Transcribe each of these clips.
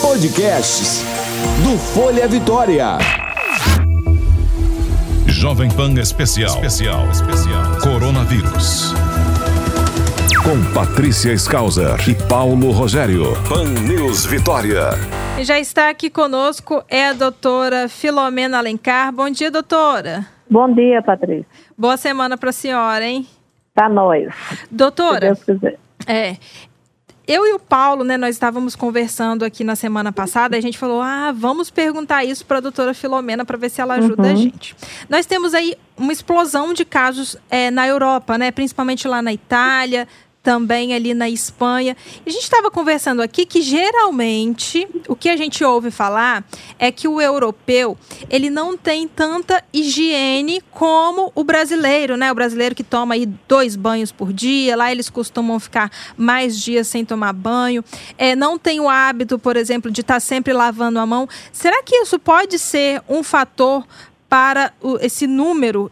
Podcasts do Folha Vitória. Jovem Pan Especial. Coronavírus. Com Patrícia Schauser e Paulo Rogério. Pan News Vitória. E já está aqui conosco a doutora Filomena Alencar. Bom dia, doutora. Bom dia, Patrícia. Boa semana para a senhora, hein? Para nós. Doutora, se Deus quiser. Eu e o Paulo, né, nós estávamos conversando aqui na semana passada, a gente falou, vamos perguntar isso para a doutora Filomena para ver se ela ajuda a gente. Nós temos aí uma explosão de casos na Europa, né, principalmente lá na Itália, também ali na Espanha. A gente estava conversando aqui que geralmente o que a gente ouve falar é que o europeu, ele não tem tanta higiene como o brasileiro, né? O brasileiro que toma aí 2 banhos por dia, lá eles costumam ficar mais dias sem tomar banho, não tem o hábito, por exemplo, de estar sempre lavando a mão. Será que isso pode ser um fator para esse número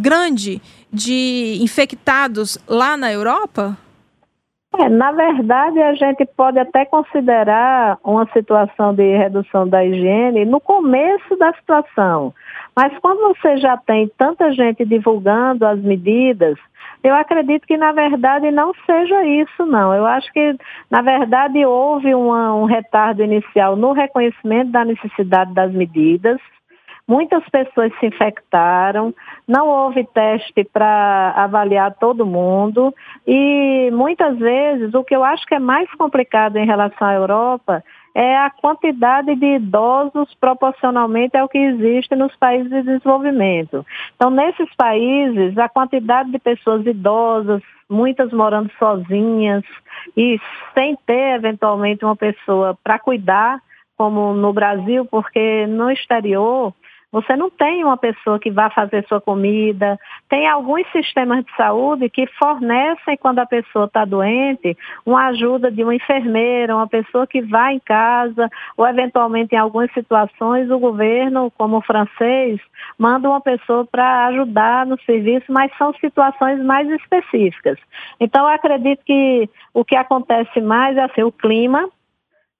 grande de infectados lá na Europa? Na verdade, a gente pode até considerar uma situação de redução da higiene no começo da situação. Mas quando você já tem tanta gente divulgando as medidas, eu acredito que, na verdade, não seja isso, não. Eu acho que, na verdade, houve um retardo inicial no reconhecimento da necessidade das medidas. Muitas pessoas se infectaram, não houve teste para avaliar todo mundo e muitas vezes o que eu acho que é mais complicado em relação à Europa é a quantidade de idosos proporcionalmente ao que existe nos países de desenvolvimento. Então, nesses países, a quantidade de pessoas idosas, muitas morando sozinhas e sem ter eventualmente uma pessoa para cuidar, como no Brasil, porque no exterior você não tem uma pessoa que vá fazer sua comida. Tem alguns sistemas de saúde que fornecem, quando a pessoa está doente, uma ajuda de uma enfermeira, uma pessoa que vai em casa, ou eventualmente em algumas situações o governo, como o francês, manda uma pessoa para ajudar no serviço, mas são situações mais específicas. Então, eu acredito que o que acontece mais é assim, o clima,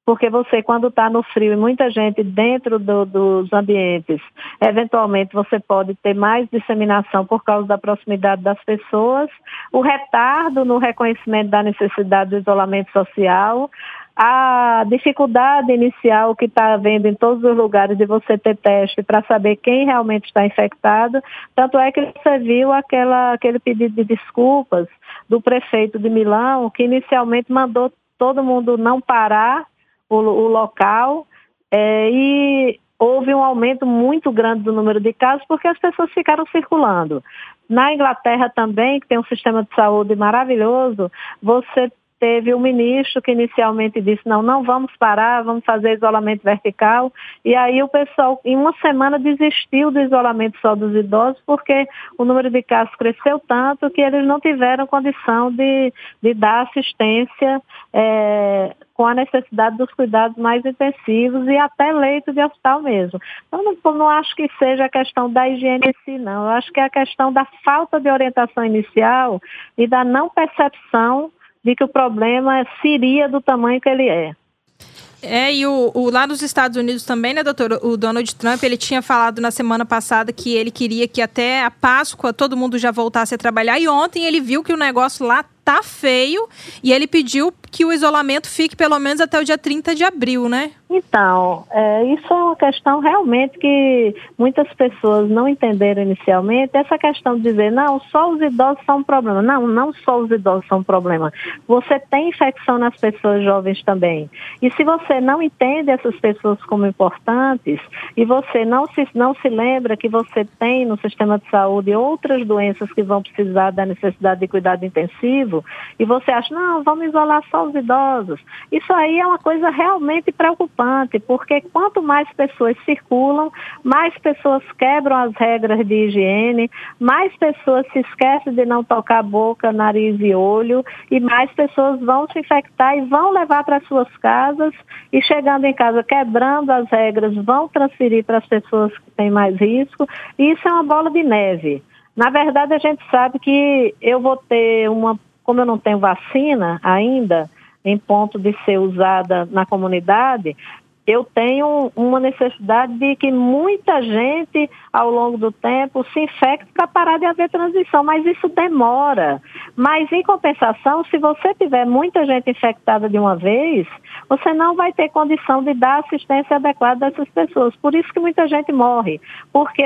porque você, quando está no frio e muita gente dentro dos ambientes, eventualmente você pode ter mais disseminação por causa da proximidade das pessoas, o retardo no reconhecimento da necessidade do isolamento social, a dificuldade inicial que está havendo em todos os lugares de você ter teste para saber quem realmente está infectado. Tanto é que você viu aquele pedido de desculpas do prefeito de Milão, que inicialmente mandou todo mundo não parar o local, e houve um aumento muito grande do número de casos porque as pessoas ficaram circulando. Na Inglaterra também, que tem um sistema de saúde maravilhoso, você teve um ministro que inicialmente disse, não vamos parar, vamos fazer isolamento vertical, e aí o pessoal em uma semana desistiu do isolamento só dos idosos, porque o número de casos cresceu tanto que eles não tiveram condição de dar assistência com a necessidade dos cuidados mais intensivos e até leito de hospital mesmo. Então, não acho que seja a questão da higiene em si, não. Eu acho que é a questão da falta de orientação inicial e da não percepção de que o problema seria do tamanho que ele é. E lá nos Estados Unidos também, né, doutora? O Donald Trump, ele tinha falado na semana passada que ele queria que até a Páscoa todo mundo já voltasse a trabalhar. E ontem ele viu que o negócio lá tá feio e ele pediu que o isolamento fique pelo menos até o dia 30 de abril, né? Então, isso é uma questão realmente que muitas pessoas não entenderam inicialmente, essa questão de dizer, só os idosos são um problema. Não só os idosos são um problema. Você tem infecção nas pessoas jovens também. E se você não entende essas pessoas como importantes e você não se lembra que você tem no sistema de saúde outras doenças que vão precisar da necessidade de cuidado intensivo e você acha, vamos isolar só os idosos. Isso aí é uma coisa realmente preocupante, porque quanto mais pessoas circulam, mais pessoas quebram as regras de higiene, mais pessoas se esquecem de não tocar boca, nariz e olho, e mais pessoas vão se infectar e vão levar para suas casas, e chegando em casa, quebrando as regras, vão transferir para as pessoas que têm mais risco, e isso é uma bola de neve. Na verdade, a gente sabe que eu vou ter como eu não tenho vacina ainda, em ponto de ser usada na comunidade, eu tenho uma necessidade de que muita gente, ao longo do tempo, se infecte para parar de haver transmissão, mas isso demora. Mas, em compensação, se você tiver muita gente infectada de uma vez, você não vai ter condição de dar assistência adequada a essas pessoas. Por isso que muita gente morre, porque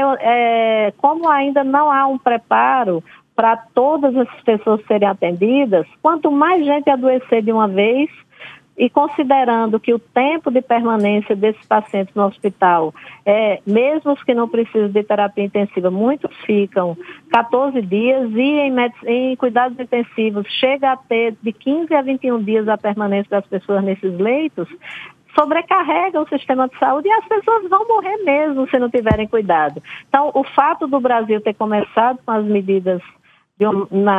como ainda não há um preparo para todas essas pessoas serem atendidas, quanto mais gente adoecer de uma vez... E considerando que o tempo de permanência desses pacientes no hospital, mesmo os que não precisam de terapia intensiva, muitos ficam 14 dias e em cuidados intensivos chega a ter de 15 a 21 dias a permanência das pessoas nesses leitos, sobrecarrega o sistema de saúde e as pessoas vão morrer mesmo se não tiverem cuidado. Então, o fato do Brasil ter começado com as medidas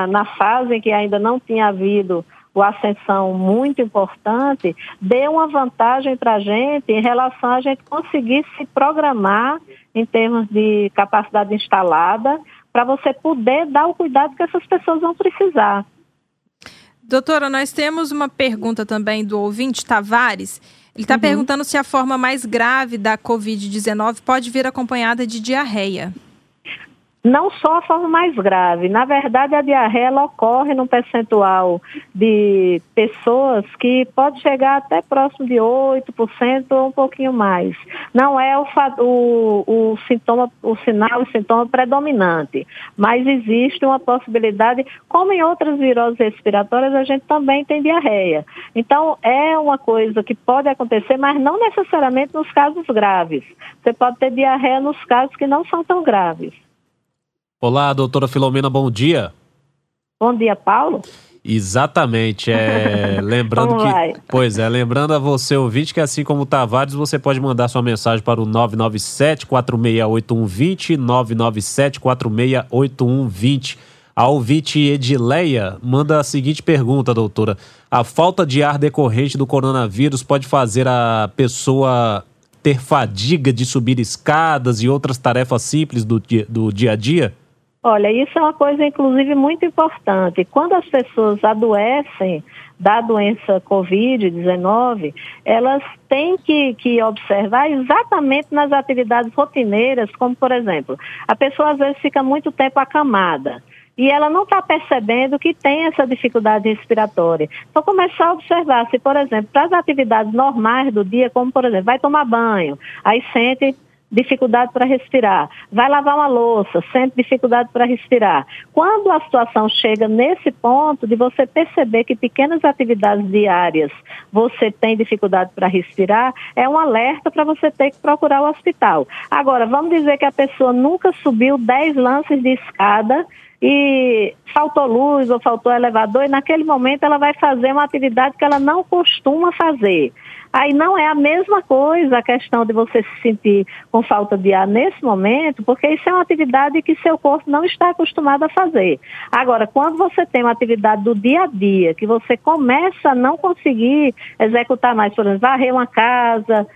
na fase em que ainda não tinha havido a ascensão muito importante, deu uma vantagem para a gente em relação a gente conseguir se programar em termos de capacidade instalada para você poder dar o cuidado que essas pessoas vão precisar. Doutora, nós temos uma pergunta também do ouvinte Tavares. Ele está perguntando se a forma mais grave da COVID-19 pode vir acompanhada de diarreia. Não só a forma mais grave. Na verdade, a diarreia ela ocorre num percentual de pessoas que pode chegar até próximo de 8% ou um pouquinho mais. Não é o sintoma, o sinal, o sintoma predominante, mas existe uma possibilidade, como em outras viroses respiratórias, a gente também tem diarreia. Então, é uma coisa que pode acontecer, mas não necessariamente nos casos graves. Você pode ter diarreia nos casos que não são tão graves. Olá, doutora Filomena, bom dia. Bom dia, Paulo. Exatamente, lembrando que... Pois é, lembrando a você, ouvinte, que assim como o Tavares, você pode mandar sua mensagem para o 997-468120, 997-468120. A ouvinte Edileia manda a seguinte pergunta, doutora. A falta de ar decorrente do coronavírus pode fazer a pessoa ter fadiga de subir escadas e outras tarefas simples do dia a dia? Olha, isso é uma coisa, inclusive, muito importante. Quando as pessoas adoecem da doença COVID-19, elas têm que observar exatamente nas atividades rotineiras, como, por exemplo, a pessoa às vezes fica muito tempo acamada e ela não está percebendo que tem essa dificuldade respiratória. Então, começar a observar se, por exemplo, para as atividades normais do dia, como, por exemplo, vai tomar banho, aí sente dificuldade para respirar. Vai lavar uma louça, sempre dificuldade para respirar. Quando a situação chega nesse ponto de você perceber que pequenas atividades diárias você tem dificuldade para respirar, é um alerta para você ter que procurar o hospital. Agora, vamos dizer que a pessoa nunca subiu 10 lances de escada e faltou luz ou faltou elevador e naquele momento ela vai fazer uma atividade que ela não costuma fazer. Aí não é a mesma coisa a questão de você se sentir com falta de ar nesse momento, porque isso é uma atividade que seu corpo não está acostumado a fazer. Agora, quando você tem uma atividade do dia a dia, que você começa a não conseguir executar mais, por exemplo, varrer uma casa,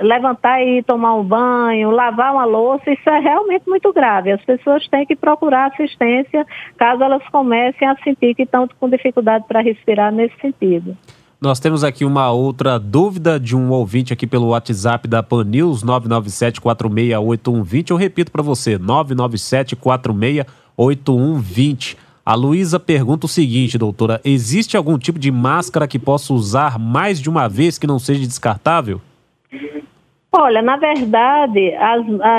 levantar e tomar um banho, lavar uma louça, isso é realmente muito grave. As pessoas têm que procurar assistência caso elas comecem a sentir que estão com dificuldade para respirar nesse sentido. Nós temos aqui uma outra dúvida de um ouvinte aqui pelo WhatsApp da Pan News, 997-468120. Eu repito para você, 997-468120. A Luísa pergunta o seguinte, doutora, existe algum tipo de máscara que possa usar mais de uma vez que não seja descartável? Olha, na verdade,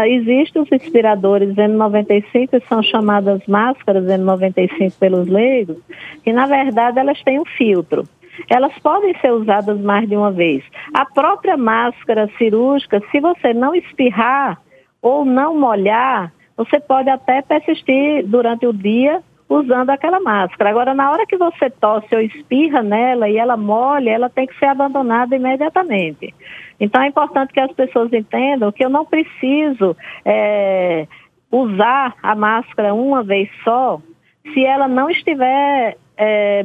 existem os respiradores N95, que são chamadas máscaras N95 pelos leigos, que na verdade elas têm um filtro. Elas podem ser usadas mais de uma vez. A própria máscara cirúrgica, se você não espirrar ou não molhar, você pode até persistir durante o dia usando aquela máscara. Agora, na hora que você tosse ou espirra nela e ela molha, ela tem que ser abandonada imediatamente. Então, é importante que as pessoas entendam que eu não preciso usar a máscara uma vez só se ela não estiver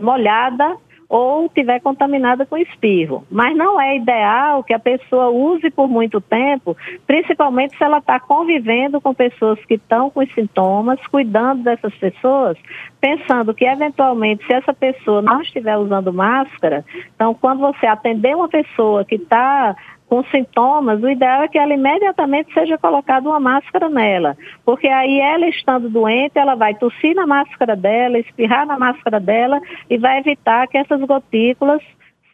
molhada ou estiver contaminada com espirro. Mas não é ideal que a pessoa use por muito tempo, principalmente se ela está convivendo com pessoas que estão com os sintomas, cuidando dessas pessoas, pensando que eventualmente se essa pessoa não estiver usando máscara, então quando você atender uma pessoa que está com sintomas, o ideal é que ela imediatamente seja colocada uma máscara nela, porque aí ela estando doente, ela vai tossir na máscara dela, espirrar na máscara dela e vai evitar que essas gotículas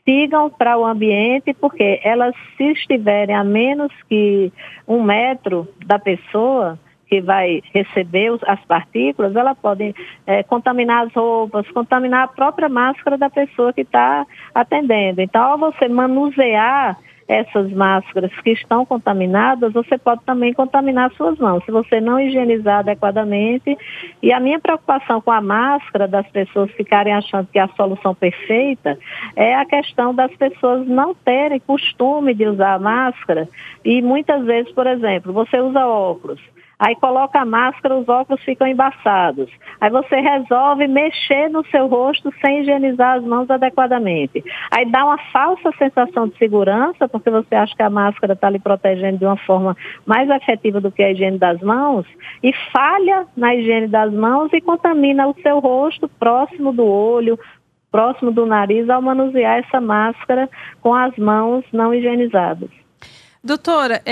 sigam para o ambiente, porque elas, se estiverem a menos que 1 metro da pessoa que vai receber as partículas, ela pode contaminar as roupas, contaminar a própria máscara da pessoa que está atendendo. Então, ao você manusear essas máscaras que estão contaminadas, você pode também contaminar suas mãos, se você não higienizar adequadamente. E a minha preocupação com a máscara, das pessoas ficarem achando que é a solução perfeita, é a questão das pessoas não terem costume de usar a máscara. E muitas vezes, por exemplo, você usa óculos, aí coloca a máscara, os óculos ficam embaçados. Aí você resolve mexer no seu rosto sem higienizar as mãos adequadamente. Aí dá uma falsa sensação de segurança, porque você acha que a máscara está lhe protegendo de uma forma mais efetiva do que a higiene das mãos, e falha na higiene das mãos e contamina o seu rosto próximo do olho, próximo do nariz, ao manusear essa máscara com as mãos não higienizadas. Doutora,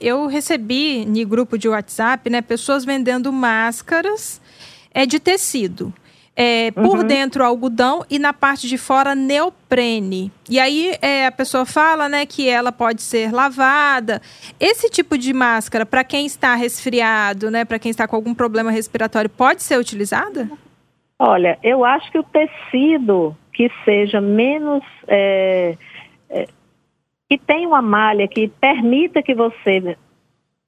eu recebi no grupo de WhatsApp, né, pessoas vendendo máscaras de tecido. Por dentro algodão e na parte de fora neoprene. E aí a pessoa fala, né, que ela pode ser lavada. Esse tipo de máscara, para quem está resfriado, né, para quem está com algum problema respiratório, pode ser utilizada? Olha, eu acho que o tecido que seja menos... que tem uma malha que permita que você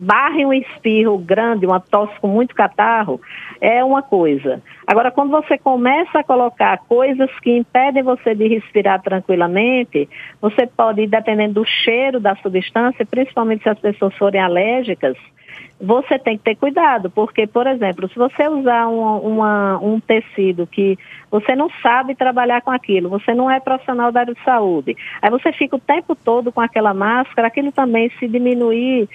barre um espirro grande, uma tosse com muito catarro, é uma coisa. Agora, quando você começa a colocar coisas que impedem você de respirar tranquilamente, você pode, dependendo do cheiro da substância, principalmente se as pessoas forem alérgicas, você tem que ter cuidado, porque, por exemplo, se você usar um tecido que você não sabe trabalhar com aquilo, você não é profissional da área de saúde, aí você fica o tempo todo com aquela máscara, aquilo também, se diminuir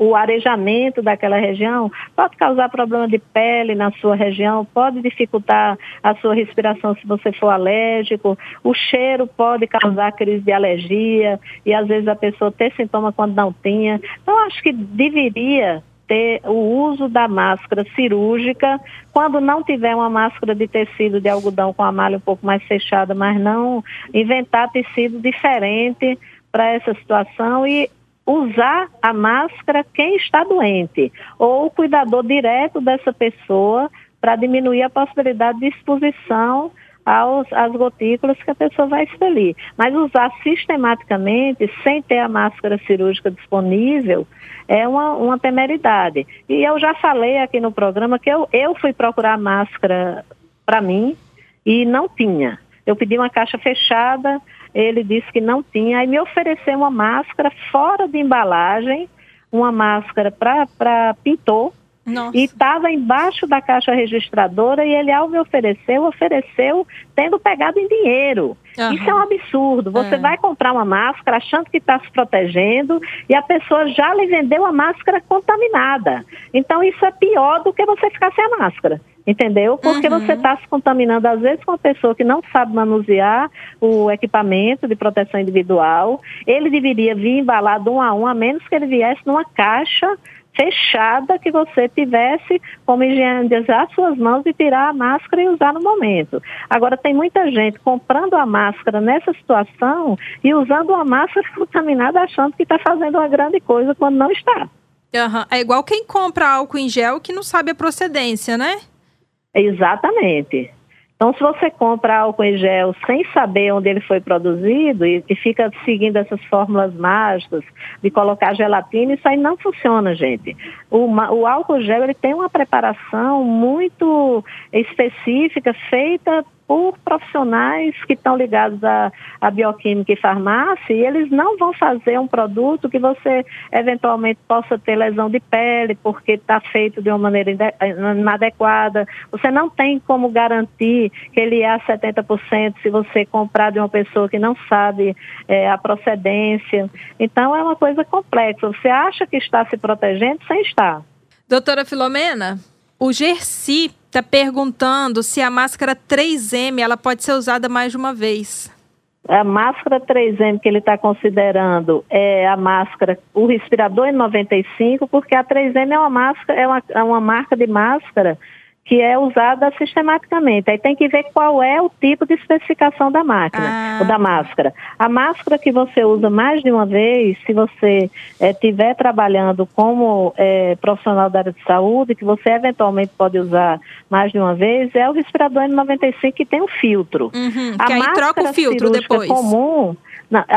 o arejamento daquela região, pode causar problema de pele na sua região, pode dificultar a sua respiração se você for alérgico, o cheiro pode causar crise de alergia e às vezes a pessoa ter sintoma quando não tinha. Então acho que deveria ter o uso da máscara cirúrgica, quando não tiver uma máscara de tecido de algodão com a malha um pouco mais fechada, mas não inventar tecido diferente para essa situação, e usar a máscara quem está doente ou o cuidador direto dessa pessoa, para diminuir a possibilidade de exposição às gotículas que a pessoa vai expelir. Mas usar sistematicamente, sem ter a máscara cirúrgica disponível, é uma temeridade. E eu já falei aqui no programa que eu fui procurar máscara para mim e não tinha. Eu pedi uma caixa fechada, ele disse que não tinha, aí me ofereceu uma máscara fora de embalagem, uma máscara para pintor. Nossa. E estava embaixo da caixa registradora, e ele, ao me ofereceu tendo pegado em dinheiro. Uhum. Isso é um absurdo. Você vai comprar uma máscara achando que está se protegendo e a pessoa já lhe vendeu a máscara contaminada. Então isso é pior do que você ficar sem a máscara. Entendeu? Porque você está se contaminando, às vezes, com uma pessoa que não sabe manusear o equipamento de proteção individual. Ele deveria vir embalado 1 a 1, a menos que ele viesse numa caixa fechada, que você tivesse como higienizar suas mãos e tirar a máscara e usar no momento. Agora, tem muita gente comprando a máscara nessa situação e usando uma máscara contaminada, achando que está fazendo uma grande coisa quando não está. Uhum. É igual quem compra álcool em gel que não sabe a procedência, né? Exatamente. Então, se você compra álcool em gel sem saber onde ele foi produzido e fica seguindo essas fórmulas mágicas de colocar gelatina, isso aí não funciona, gente. O álcool gel, ele tem uma preparação muito específica, feita por profissionais que estão ligados à bioquímica e farmácia, e eles não vão fazer um produto que você eventualmente possa ter lesão de pele, porque está feito de uma maneira inadequada. Você não tem como garantir que ele é a 70% se você comprar de uma pessoa que não sabe a procedência. Então, é uma coisa complexa. Você acha que está se protegendo sem estar. Doutora Filomena, o Gersip está perguntando se a máscara 3M ela pode ser usada mais de uma vez. A máscara 3M que ele está considerando é a máscara, o respirador N95, porque a 3M é uma marca de máscara que é usada sistematicamente. Aí tem que ver qual é o tipo de especificação da máquina, ou da máscara. A máscara que você usa mais de uma vez, se você estiver trabalhando como profissional da área de saúde, que você eventualmente pode usar mais de uma vez, é o respirador N95 que tem um filtro. Uhum, a que aí troca o filtro depois. A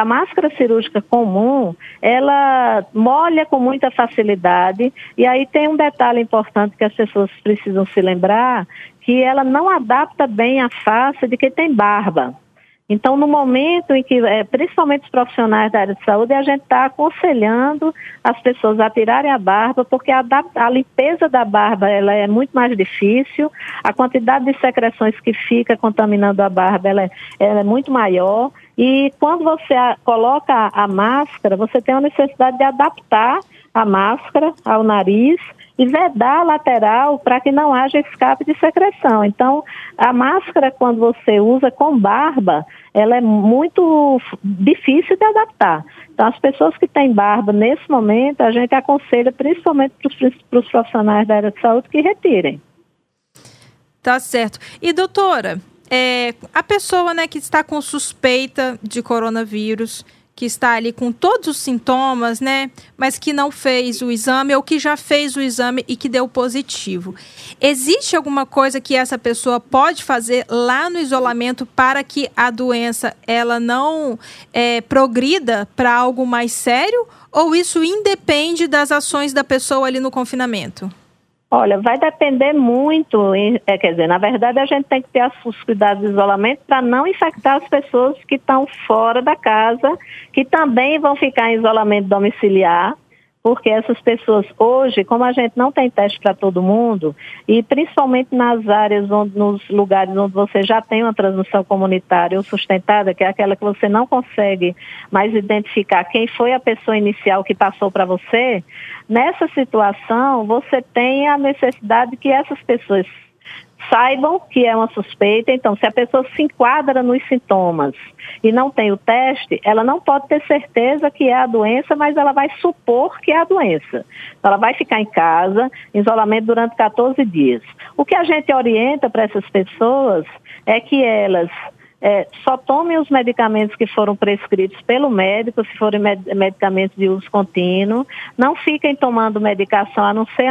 máscara cirúrgica comum, ela molha com muita facilidade, e aí tem um detalhe importante que as pessoas precisam se lembrar, que ela não adapta bem a face de quem tem barba. Então, no momento em que, principalmente os profissionais da área de saúde, a gente está aconselhando as pessoas a tirarem a barba, porque a limpeza da barba ela é muito mais difícil, a quantidade de secreções que fica contaminando a barba ela é muito maior, e quando você coloca a máscara, você tem a necessidade de adaptar a máscara ao nariz e vedar a lateral para que não haja escape de secreção. Então, a máscara, quando você usa com barba, ela é muito difícil de adaptar. Então, as pessoas que têm barba, nesse momento, a gente aconselha, principalmente para os profissionais da área de saúde, que retirem. Tá certo. E, doutora, a pessoa, né, que está com suspeita de coronavírus, que está ali com todos os sintomas, né, mas que não fez o exame ou que já fez o exame e que deu positivo. Existe alguma coisa que essa pessoa pode fazer lá no isolamento para que a doença ela não progrida para algo mais sério, ou isso independe das ações da pessoa ali no confinamento? Olha, vai depender muito, na verdade a gente tem que ter os cuidados de isolamento para não infectar as pessoas que estão fora da casa, que também vão ficar em isolamento domiciliar, porque essas pessoas hoje, como a gente não tem teste para todo mundo, e principalmente nas áreas, nos lugares onde você já tem uma transmissão comunitária ou sustentada, que é aquela que você não consegue mais identificar quem foi a pessoa inicial que passou para você, nessa situação você tem a necessidade que essas pessoas saibam que é uma suspeita. Então, se a pessoa se enquadra nos sintomas e não tem o teste, ela não pode ter certeza que é a doença, mas ela vai supor que é a doença. Então, ela vai ficar em casa, em isolamento durante 14 dias. O que a gente orienta para essas pessoas é que elas só tomem os medicamentos que foram prescritos pelo médico, se forem medicamentos de uso contínuo. Não fiquem tomando medicação, a não ser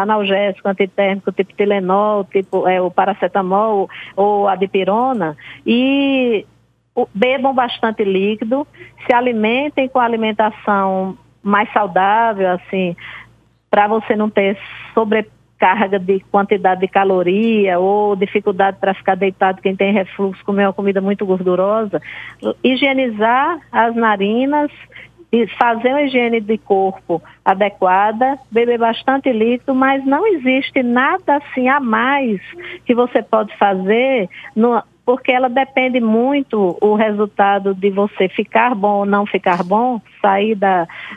analgésico, antitérmico, tipo Tilenol, tipo o paracetamol ou a dipirona. E bebam bastante líquido, se alimentem com a alimentação mais saudável, assim, para você não ter sobrecarga de quantidade de caloria ou dificuldade para ficar deitado, quem tem refluxo, comer uma comida muito gordurosa, higienizar as narinas e fazer uma higiene de corpo adequada, beber bastante líquido, mas não existe nada assim a mais que você pode fazer, porque ela depende muito o resultado de você ficar bom ou não ficar bom, sair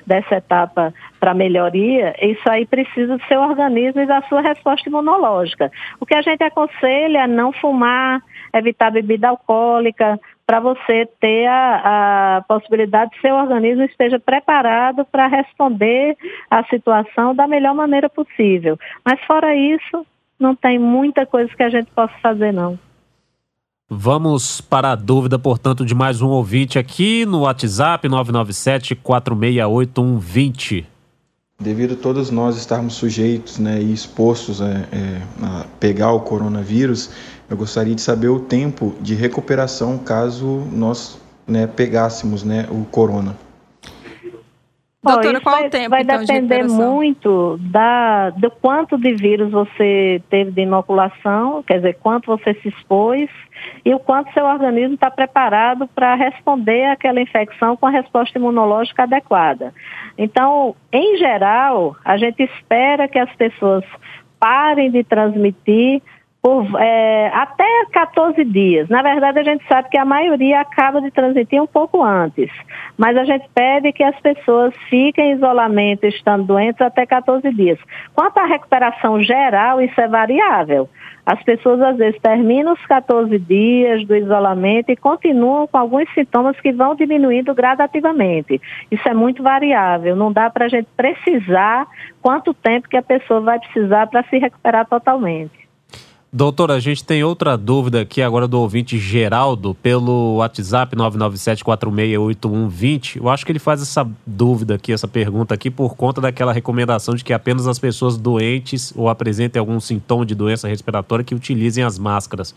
dessa etapa para melhoria. Isso aí precisa do seu organismo e da sua resposta imunológica. O que a gente aconselha é não fumar, evitar bebida alcoólica, para você ter a possibilidade de seu organismo esteja preparado para responder à situação da melhor maneira possível. Mas fora isso, não tem muita coisa que a gente possa fazer, não. Vamos para a dúvida, portanto, de mais um ouvinte aqui no WhatsApp 997-468-120. Devido a todos nós estarmos sujeitos, né, e expostos a pegar o coronavírus, eu gostaria de saber o tempo de recuperação caso nós, né, pegássemos, né, o corona. Doutora, qual o tempo? Vai depender muito do quanto de vírus você teve de inoculação, quer dizer, quanto você se expôs e o quanto seu organismo está preparado para responder àquela infecção com a resposta imunológica adequada. Então, em geral, a gente espera que as pessoas parem de transmitir até 14 dias. Na verdade, a gente sabe que a maioria acaba de transmitir um pouco antes, mas a gente pede que as pessoas fiquem em isolamento, estando doentes, até 14 dias. Quanto à recuperação geral, isso é variável. As pessoas, às vezes, terminam os 14 dias do isolamento e continuam com alguns sintomas que vão diminuindo gradativamente. Isso é muito variável, não dá para a gente precisar quanto tempo que a pessoa vai precisar para se recuperar totalmente. Doutora, a gente tem outra dúvida aqui agora do ouvinte Geraldo, pelo WhatsApp 997468120. Eu acho que ele faz essa dúvida aqui, essa pergunta aqui, por conta daquela recomendação de que apenas as pessoas doentes ou apresentem algum sintoma de doença respiratória que utilizem as máscaras.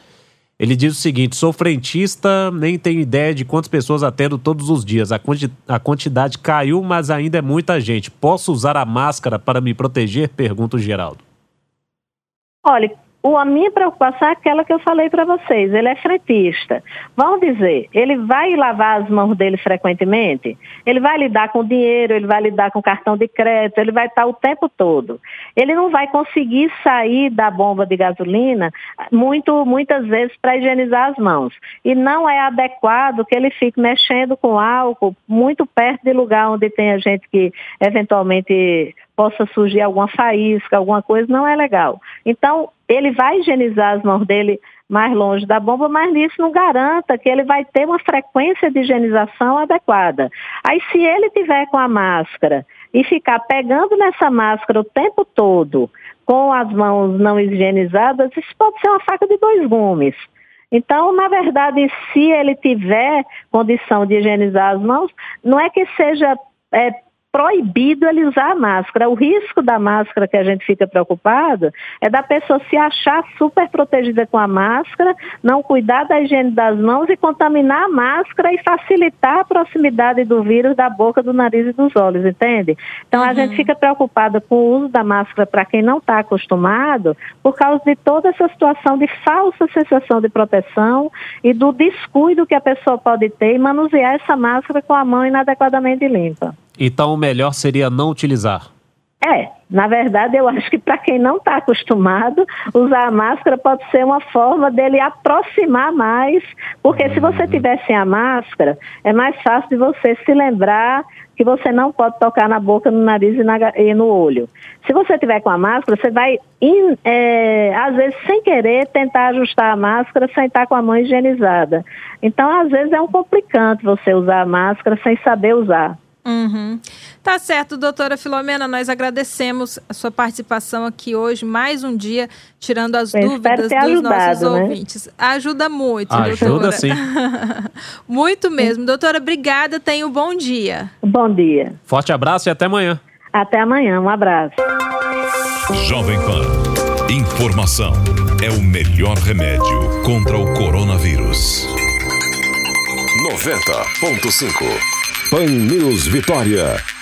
Ele diz o seguinte: sou frentista, nem tenho ideia de quantas pessoas atendo todos os dias. A quantidade caiu, mas ainda é muita gente. Posso usar a máscara para me proteger? Pergunta o Geraldo. Olha, a minha preocupação é aquela que eu falei para vocês. Ele é frentista. Vamos dizer, ele vai lavar as mãos dele frequentemente? Ele vai lidar com dinheiro, ele vai lidar com cartão de crédito, ele vai estar o tempo todo. Ele não vai conseguir sair da bomba de gasolina muitas vezes para higienizar as mãos. E não é adequado que ele fique mexendo com álcool muito perto de lugar onde tem gente que eventualmente possa surgir alguma faísca, alguma coisa, não é legal. Então, ele vai higienizar as mãos dele mais longe da bomba, mas isso não garanta que ele vai ter uma frequência de higienização adequada. Aí, se ele tiver com a máscara e ficar pegando nessa máscara o tempo todo, com as mãos não higienizadas, isso pode ser uma faca de dois gumes. Então, na verdade, se ele tiver condição de higienizar as mãos, não é que seja proibido ele usar a máscara. O risco da máscara que a gente fica preocupado é da pessoa se achar super protegida com a máscara, não cuidar da higiene das mãos e contaminar a máscara e facilitar a proximidade do vírus da boca, do nariz e dos olhos, entende? Então, a gente fica preocupada com o uso da máscara para quem não está acostumado, por causa de toda essa situação de falsa sensação de proteção e do descuido que a pessoa pode ter e manusear essa máscara com a mão inadequadamente limpa. Então, o melhor seria não utilizar? Na verdade, eu acho que para quem não está acostumado, usar a máscara pode ser uma forma dele aproximar mais, porque se você tiver sem a máscara, é mais fácil de você se lembrar que você não pode tocar na boca, no nariz e no olho. Se você tiver com a máscara, você vai, às vezes, sem querer, tentar ajustar a máscara sem estar com a mão higienizada. Então, às vezes, é um complicante você usar a máscara sem saber usar. Tá certo, doutora Filomena, nós agradecemos a sua participação aqui hoje, mais um dia, tirando as dúvidas dos nossos ouvintes. Ajuda muito, doutora. Ajuda sim. Muito mesmo. Doutora, obrigada, tenha um bom dia. Bom dia. Forte abraço e até amanhã. Até amanhã, um abraço. Jovem Pan, informação é o melhor remédio contra o coronavírus. 90.5 Pan News Vitória.